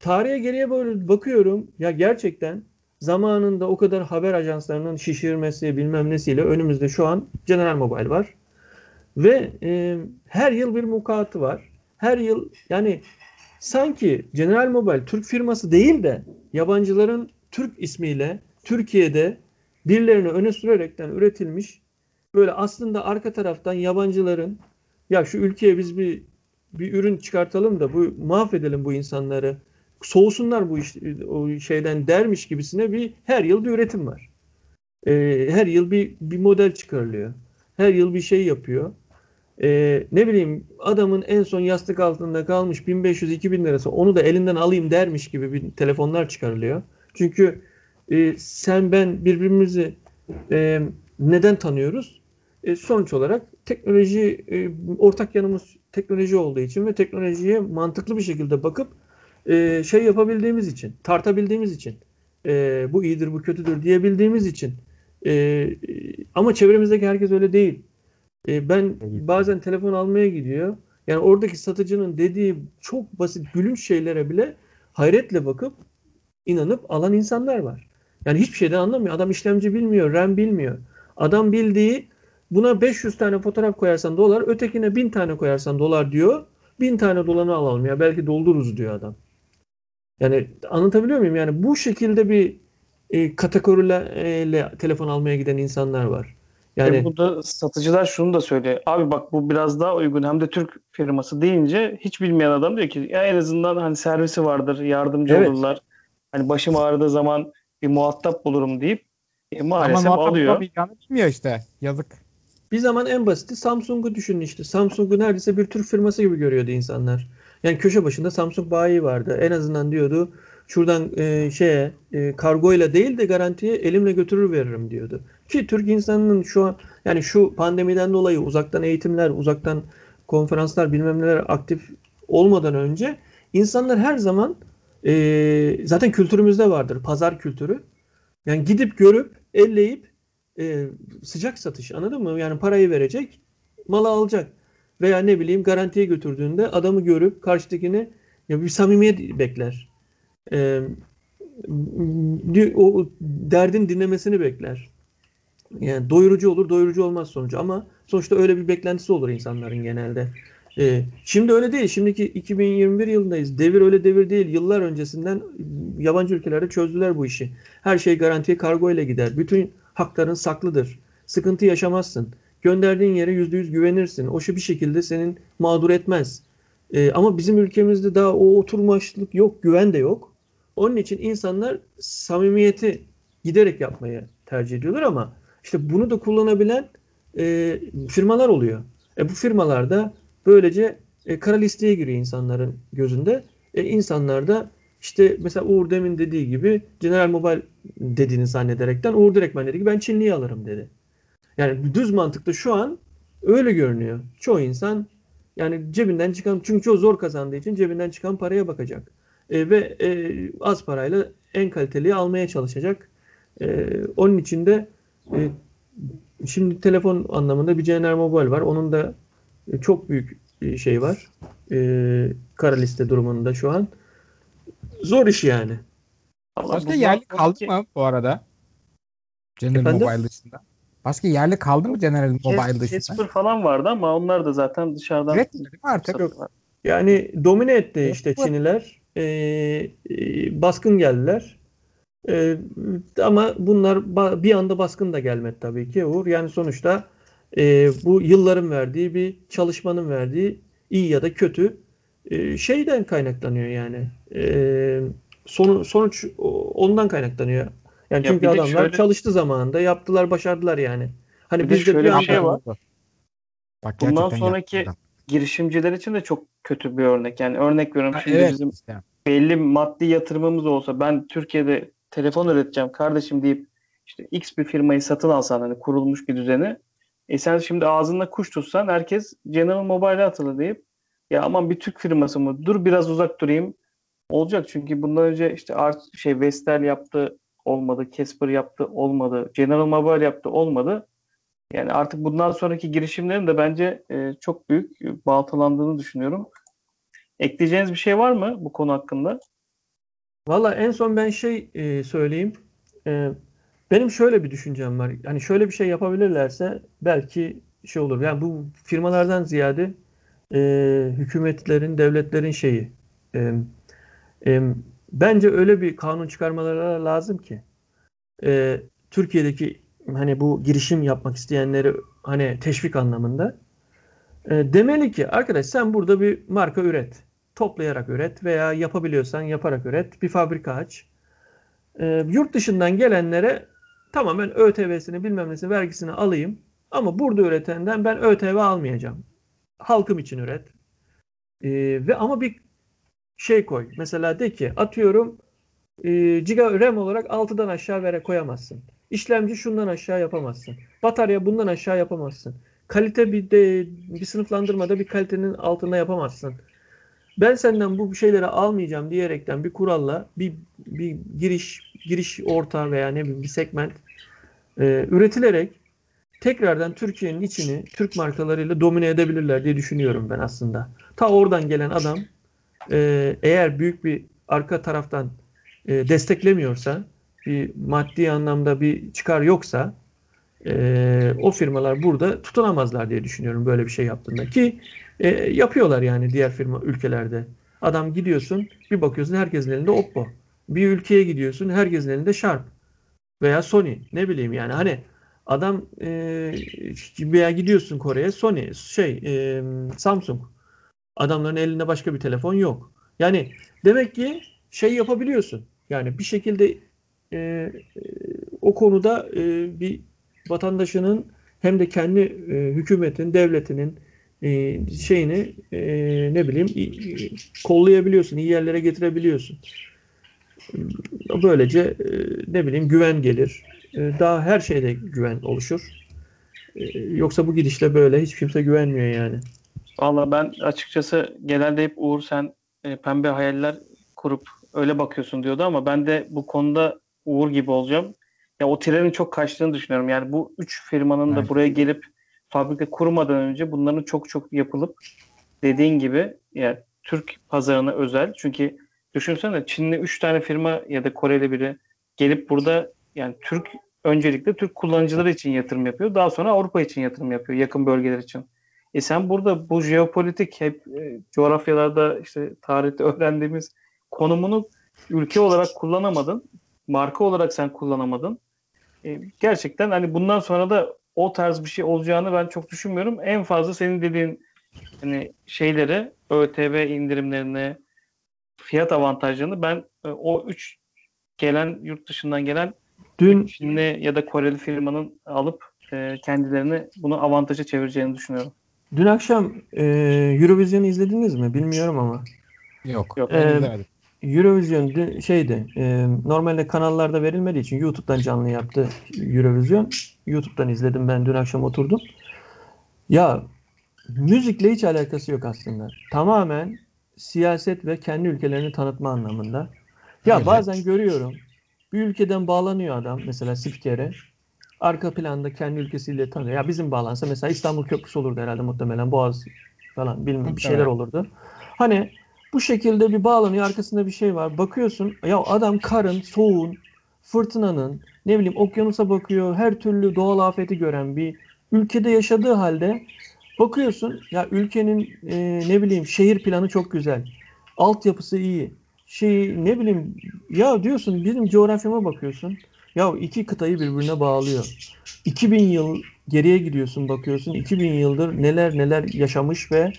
tarihe geriye böyle bakıyorum ya, gerçekten zamanında o kadar haber ajanslarının şişirmesi bilmem nesiyle önümüzde şu an General Mobile var. Ve e, her yıl bir mukatı var. Her yıl yani sanki General Mobile Türk firması değil de yabancıların Türk ismiyle Türkiye'de birilerini öne sürerekten üretilmiş, böyle aslında arka taraftan yabancıların ya şu ülkeye biz bir bir ürün çıkartalım da bu mahvedelim bu insanları, soğusunlar bu iş, o şeyden dermiş gibisine bir her yıl bir üretim var. Ee, her yıl bir bir model çıkarılıyor. Her yıl bir şey yapıyor. Ee, ne bileyim adamın en son yastık altında kalmış bin beş yüz iki bin lirası, onu da elinden alayım dermiş gibi bir telefonlar çıkarılıyor. Çünkü e, sen ben birbirimizi e, neden tanıyoruz? E, sonuç olarak teknoloji, e, ortak yanımız teknoloji olduğu için ve teknolojiye mantıklı bir şekilde bakıp Ee, şey yapabildiğimiz için, tartabildiğimiz için, e, bu iyidir, bu kötüdür diyebildiğimiz için. E, ama çevremizdeki herkes öyle değil. E, ben bazen telefon almaya gidiyor. Yani oradaki satıcının dediği çok basit, gülünç şeylere bile hayretle bakıp inanıp alan insanlar var. Yani hiçbir şeyden anlamıyor. Adam işlemci bilmiyor, RAM bilmiyor. Adam bildiği, buna beş yüz tane fotoğraf koyarsan dolar, ötekine bin tane koyarsan dolar diyor. bin tane dolanı alalım ya, belki doldururuz diyor adam. Yani anlatabiliyor muyum? Yani bu şekilde bir e, kategoriyle e, telefon almaya giden insanlar var. Yani e burada satıcılar şunu da söylüyor. Abi bak bu biraz daha uygun, hem de Türk firması deyince hiç bilmeyen adam diyor ki ya en azından hani servisi vardır, yardımcı evet. olurlar. Hani başım ağrıdığı zaman bir muhatap bulurum deyip e, maalesef ama alıyor. Ama bilmiyor işte, yazık. Bir zaman en basiti Samsung'u düşünün işte. Samsung'u neredeyse bir Türk firması gibi görüyordu insanlar. Yani köşe başında Samsung bayi vardı. En azından diyordu şuradan e, şeye e, kargoyla değil de garantiye elimle götürür veririm diyordu. Ki Türk insanının şu an yani şu pandemiden dolayı uzaktan eğitimler, uzaktan konferanslar bilmem neler aktif olmadan önce insanlar her zaman e, zaten kültürümüzde vardır pazar kültürü. Yani gidip görüp elleyip Ee, sıcak satış, anladın mı? Yani parayı verecek, malı alacak. Veya ne bileyim garantiye götürdüğünde adamı görüp karşıdakini ya bir samimiyet bekler. Ee, o derdin dinlemesini bekler. Yani doyurucu olur, doyurucu olmaz sonucu ama sonuçta öyle bir beklentisi olur insanların genelde. Ee, şimdi öyle değil. Şimdiki iki bin yirmi bir yılındayız. Devir öyle devir değil. Yıllar öncesinden yabancı ülkelerde çözdüler bu işi. Her şey garantiye, kargo ile gider. Bütün hakların saklıdır. Sıkıntı yaşamazsın. Gönderdiğin yere yüzde yüz güvenirsin. O şey bir şekilde senin mağdur etmez. Ee, ama bizim ülkemizde daha o oturmaçlık yok, güven de yok. Onun için insanlar samimiyeti giderek yapmayı tercih ediyorlar ama işte bunu da kullanabilen e, firmalar oluyor. E, bu firmalarda böylece e, kara listeye giriyor insanların gözünde. E, insanlar da İşte mesela Uğur demin dediği gibi General Mobile dediğini zannederekten Uğur direktmen dedi ki ben Çinli'yi alırım dedi. Yani düz mantıkta şu an öyle görünüyor. Çoğu insan yani cebinden çıkan, çünkü çoğu zor kazandığı için cebinden çıkan paraya bakacak. E, ve e, az parayla en kaliteliyi almaya çalışacak. E, onun için de e, şimdi telefon anlamında bir General Mobile var. Onun da e, çok büyük şey var. E, kara liste durumunda şu an. Zor iş yani. Başka yerli kaldı ki... mı bu arada? General Efendim? Mobile dışında. Başka yerli kaldı mı General Mobile dışında? Casper falan vardı ama onlar da zaten dışarıdan. Evet, artık yok. Yani domine etti işte Çinliler. E, e, baskın geldiler. E, ama bunlar bir anda baskın da gelmedi tabii ki Uğur. Yani sonuçta e, bu yılların verdiği bir çalışmanın verdiği iyi ya da kötü şeyden kaynaklanıyor yani. Ee, sonu, sonuç ondan kaynaklanıyor. Yani ya çünkü adamlar şöyle... çalıştı zamanında, yaptılar, başardılar yani. Hani bizde şöyle bir, bir şey var. var. Bak, bundan sonraki yaptım. girişimciler için de çok kötü bir örnek. Yani örnek veriyorum, şimdi evet, bizim işte. belli maddi yatırımımız olsa, ben Türkiye'de telefon üreteceğim kardeşim deyip işte X bir firmayı satın alsan, hani kurulmuş bir düzeni. E sen şimdi ağzında kuş tutsan herkes General Mobile'a atılı deyip, ya aman bir Türk firması mı? Dur biraz uzak durayım. Olacak, çünkü bundan önce işte Art, şey Vestel yaptı, olmadı. Kasper yaptı, olmadı. General Mobile yaptı, olmadı. Yani artık bundan sonraki girişimlerin de bence e, çok büyük baltalandığını düşünüyorum. Ekleyeceğiniz bir şey var mı bu konu hakkında? Valla en son ben şey e, söyleyeyim. E, benim şöyle bir düşüncem var. Hani şöyle bir şey yapabilirlerse belki şey olur. Yani bu firmalardan ziyade e, hükümetlerin, devletlerin şeyi. E, e, bence öyle bir kanun çıkarmaları lazım ki e, Türkiye'deki hani bu girişim yapmak isteyenleri hani teşvik anlamında e, demeli ki arkadaş sen burada bir marka üret. Toplayarak üret veya yapabiliyorsan yaparak üret. Bir fabrika aç. E, yurt dışından gelenlere tamamen ÖTV'sini bilmem nesini vergisini alayım. Ama burada üretenden ben ÖTV almayacağım. Halkım için üret. E, ve ama bir şey koy. Mesela de ki atıyorum e, giga RAM olarak altıdan aşağı vere koyamazsın. İşlemci şundan aşağı yapamazsın. Batarya bundan aşağı yapamazsın. Kalite bir de bir sınıflandırmada bir kalitenin altında yapamazsın. Ben senden bu şeyleri almayacağım diyerekten bir kuralla bir bir giriş giriş ortağı veya ne bileyim bir segment e, üretilerek tekrardan Türkiye'nin içini Türk markalarıyla domine edebilirler diye düşünüyorum ben aslında. Ta oradan gelen adam e, eğer büyük bir arka taraftan e, desteklemiyorsa, bir maddi anlamda bir çıkar yoksa e, o firmalar burada tutunamazlar diye düşünüyorum böyle bir şey yaptığında, ki e, yapıyorlar yani diğer firma ülkelerde. Adam gidiyorsun bir bakıyorsun herkesin elinde Oppo. Bir ülkeye gidiyorsun herkesin elinde Sharp veya Sony, ne bileyim yani hani adam e, veya gidiyorsun Kore'ye Sony şey e, Samsung. Adamların elinde başka bir telefon yok. Yani demek ki şey yapabiliyorsun. Yani bir şekilde Ee, e, o konuda e, bir vatandaşının hem de kendi e, hükümetin, devletinin e, şeyini e, ne bileyim e, kollayabiliyorsun, iyi yerlere getirebiliyorsun. Böylece e, ne bileyim güven gelir. E, daha her şeyde güven oluşur. E, yoksa bu gidişle böyle hiç kimse güvenmiyor yani. Vallahi ben açıkçası genelde hep Uğur sen e, pembe hayaller kurup öyle bakıyorsun diyordu ama ben de bu konuda Uğur gibi olacağım. Ya o trenin çok kaçtığını düşünüyorum. Yani bu üç firmanın evet. da buraya gelip fabrika kurmadan önce bunların çok çok yapılıp dediğin gibi yani Türk pazarına özel. Çünkü düşünsene Çinli üç tane firma ya da Koreli biri gelip burada yani Türk öncelikle Türk kullanıcıları için yatırım yapıyor. Daha sonra Avrupa için yatırım yapıyor. Yakın bölgeler için. E sen burada bu jeopolitik hep e, coğrafyalarda işte tarihte öğrendiğimiz konumunu ülke olarak kullanamadın. Marka olarak sen kullanamadın. E, gerçekten hani bundan sonra da o tarz bir şey olacağını ben çok düşünmüyorum. En fazla senin dediğin hani şeyleri, ÖTV indirimlerini, fiyat avantajlarını ben e, o üç gelen yurt dışından gelen dün Çinli ya da Koreli firmanın alıp e, kendilerini bunu avantaja çevireceğini düşünüyorum. Dün akşam e, Eurovision'u izlediniz mi? Bilmiyorum ama. Yok. Yok. Ben izlemedim. Eurovision şeydi, e, normalde kanallarda verilmediği için YouTube'dan canlı yaptı Eurovision. YouTube'dan izledim ben dün akşam oturdum. Ya müzikle hiç alakası yok aslında. Tamamen siyaset ve kendi ülkelerini tanıtma anlamında. Ya evet. Bazen görüyorum bir ülkeden bağlanıyor adam mesela spikere. Arka planda kendi ülkesiyle tanıyor. Ya bizim bağlansa mesela İstanbul Köprüsü olurdu herhalde muhtemelen. Boğaz falan bilmem bir şeyler olurdu. Hani bu şekilde bir bağlanıyor. Arkasında bir şey var. Bakıyorsun ya adam karın, soğuğun, fırtınanın, ne bileyim okyanusa bakıyor. Her türlü doğal afeti gören bir ülkede yaşadığı halde bakıyorsun ya ülkenin e, ne bileyim şehir planı çok güzel. Altyapısı iyi. Şey ne bileyim ya diyorsun bizim coğrafyama bakıyorsun. Ya iki kıtayı birbirine bağlıyor. iki bin yıl geriye gidiyorsun bakıyorsun. iki bin yıldır neler neler yaşamış ve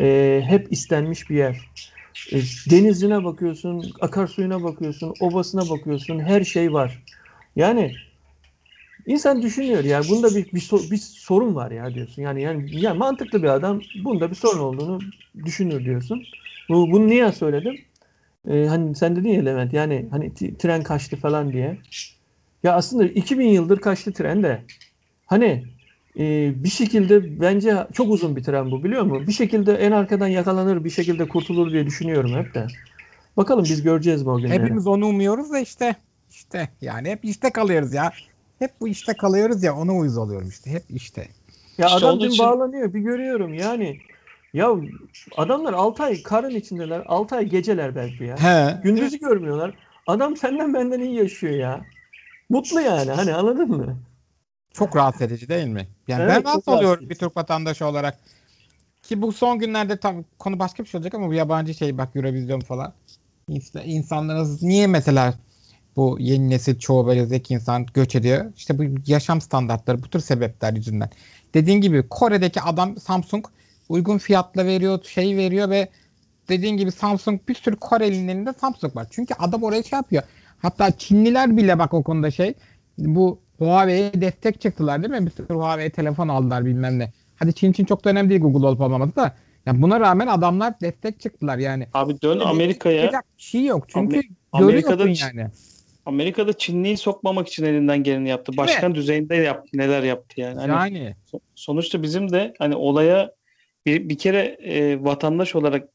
e, hep istenmiş bir yer. Denizine bakıyorsun, akarsuyuna bakıyorsun, ovasına bakıyorsun, her şey var. Yani insan düşünüyor ya, bunda bir, bir, bir sorun var ya diyorsun. Yani, yani yani mantıklı bir adam bunda bir sorun olduğunu düşünür diyorsun. Bu, bunu niye söyledim? Ee, hani sen dedin ya Levent, yani hani tren kaçtı falan diye. Ya aslında iki bin yıldır kaçtı tren de. Hani e, bir şekilde, bence çok uzun bir tren bu, biliyor musun? Bir şekilde en arkadan yakalanır, bir şekilde kurtulur diye düşünüyorum hep de. Bakalım biz göreceğiz bu günleri. Hepimiz onu umuyoruz da işte. İşte yani hep işte kalıyoruz ya. Hep bu işte kalıyoruz ya, ona uyuz oluyorum işte. Hep işte. Ya işte adam için... bağlanıyor bir görüyorum yani. Ya adamlar altı ay karın içindeler. altı ay geceler belki ya. He. Gündüzü görmüyorlar. Adam senden benden iyi yaşıyor ya. Mutlu yani, hani anladın mı? Çok rahatsız edici değil mi? Yani evet, ben rahatsız oluyorum bir Türk vatandaşı olarak. Ki bu son günlerde tam konu başka bir şey olacak ama bu yabancı şey, bak Eurovision falan. İnsanlarınız niye mesela bu yeni nesil çoğu böyle zeki insan göç ediyor? İşte bu yaşam standartları, bu tür sebepler yüzünden. Dediğin gibi Kore'deki adam Samsung uygun fiyatla veriyor, şey veriyor ve dediğin gibi Samsung, bir sürü Koreli'nin elinde Samsung var. Çünkü adam oraya şey yapıyor. Hatta Çinliler bile bak o konuda şey, bu Huawei'ye destek çıktılar değil mi? Bir sürü Huawei telefon aldılar bilmem ne. Hadi Çin için çok da önemli değil Google olup olmaması da. Yani buna rağmen adamlar destek çıktılar yani. Abi dön Amerika'ya. Bir şey yok çünkü Amer- Amerika'da yani. Amerika'da Çinli'yi sokmamak için elinden geleni yaptı. Başkan evet. düzeyinde yaptı, neler yaptı yani. Hani yani. Sonuçta bizim de hani olaya bir, bir kere e, vatandaş olarak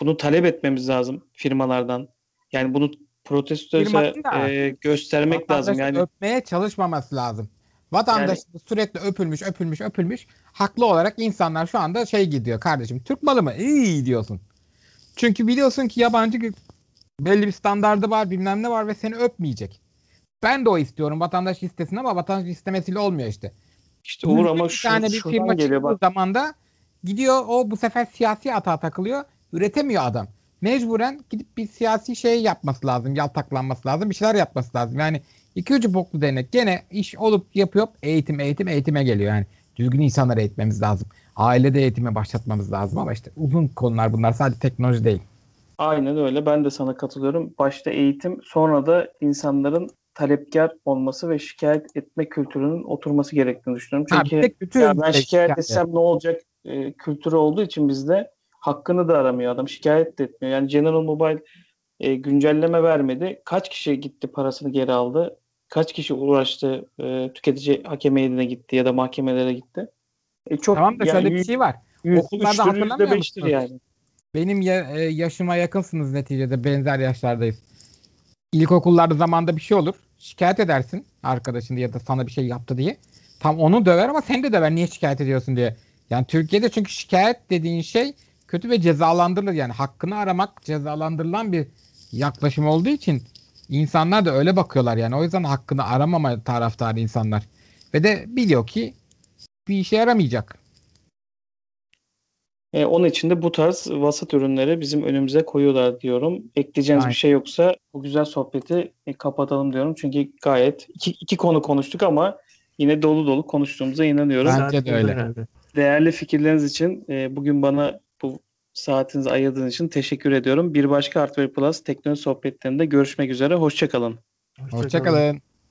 bunu talep etmemiz lazım firmalardan. Yani bunu protestoya e, göstermek vatandaşı lazım. Yani öpmeye çalışmaması lazım. Vatandaş yani, sürekli öpülmüş, öpülmüş, öpülmüş. Haklı olarak insanlar şu anda şey gidiyor kardeşim. Türk malı mı? İyi diyorsun. Çünkü biliyorsun ki yabancı belli bir standardı var, bilmem ne var ve seni öpmeyecek. Ben de o istiyorum. Vatandaş istesin ama vatandaş istemesiyle olmuyor işte. İşte Uğur ama şu, şuradan firma geliyor bak. Zamanda gidiyor o, bu sefer siyasi atağa takılıyor. Üretemiyor adam. Mecburen gidip bir siyasi şey yapması lazım. Yaltaklanması lazım. Bir şeyler yapması lazım. Yani iki ucu boklu değnek. Gene iş olup yapıyor. Eğitim, eğitim, eğitime geliyor. Yani düzgün insanları eğitmemiz lazım. Ailede eğitime başlatmamız lazım ama işte uzun konular bunlar. Sadece teknoloji değil. Aynen öyle. Ben de sana katılıyorum. Başta eğitim, sonra da insanların talepkar olması ve şikayet etme kültürünün oturması gerektiğini düşünüyorum. Çünkü abi, bütün ya ben şikayet etsem ne olacak e, kültürü olduğu için bizde hakkını da aramıyor adam. Şikayet de etmiyor. Yani General Mobile e, güncelleme vermedi. Kaç kişi gitti parasını geri aldı? Kaç kişi uğraştı? E, tüketici hakem heyetine gitti ya da mahkemelere gitti. E, çok, tamam da yani, şöyle bir şey var. Okullarda hatırlamıyor musunuz? Yani. Benim yaşıma yakınsınız neticede, benzer yaşlardayız. İlkokullarda zamanda bir şey olur. Şikayet edersin arkadaşın ya da sana bir şey yaptı diye. Tam onu döver ama seni de döver. Niye şikayet ediyorsun diye. Yani Türkiye'de çünkü şikayet dediğin şey kötü ve cezalandırılır. Yani hakkını aramak cezalandırılan bir yaklaşım olduğu için insanlar da öyle bakıyorlar yani. O yüzden hakkını aramama taraftarı insanlar. Ve de biliyor ki bir işe yaramayacak. E, onun için de bu tarz vasat ürünleri bizim önümüze koyuyorlar diyorum. Ekleyeceğiniz Aynen. bir şey yoksa bu güzel sohbeti e, kapatalım diyorum. Çünkü gayet iki, iki konu konuştuk ama yine dolu dolu konuştuğumuza inanıyorum. Bence de öyle. Değerli fikirleriniz için e, bugün bana bu saatinizi ayırdığınız için teşekkür ediyorum. Bir başka Hardware Plus teknoloji sohbetlerinde görüşmek üzere. Hoşça kalın. Hoşça kalın.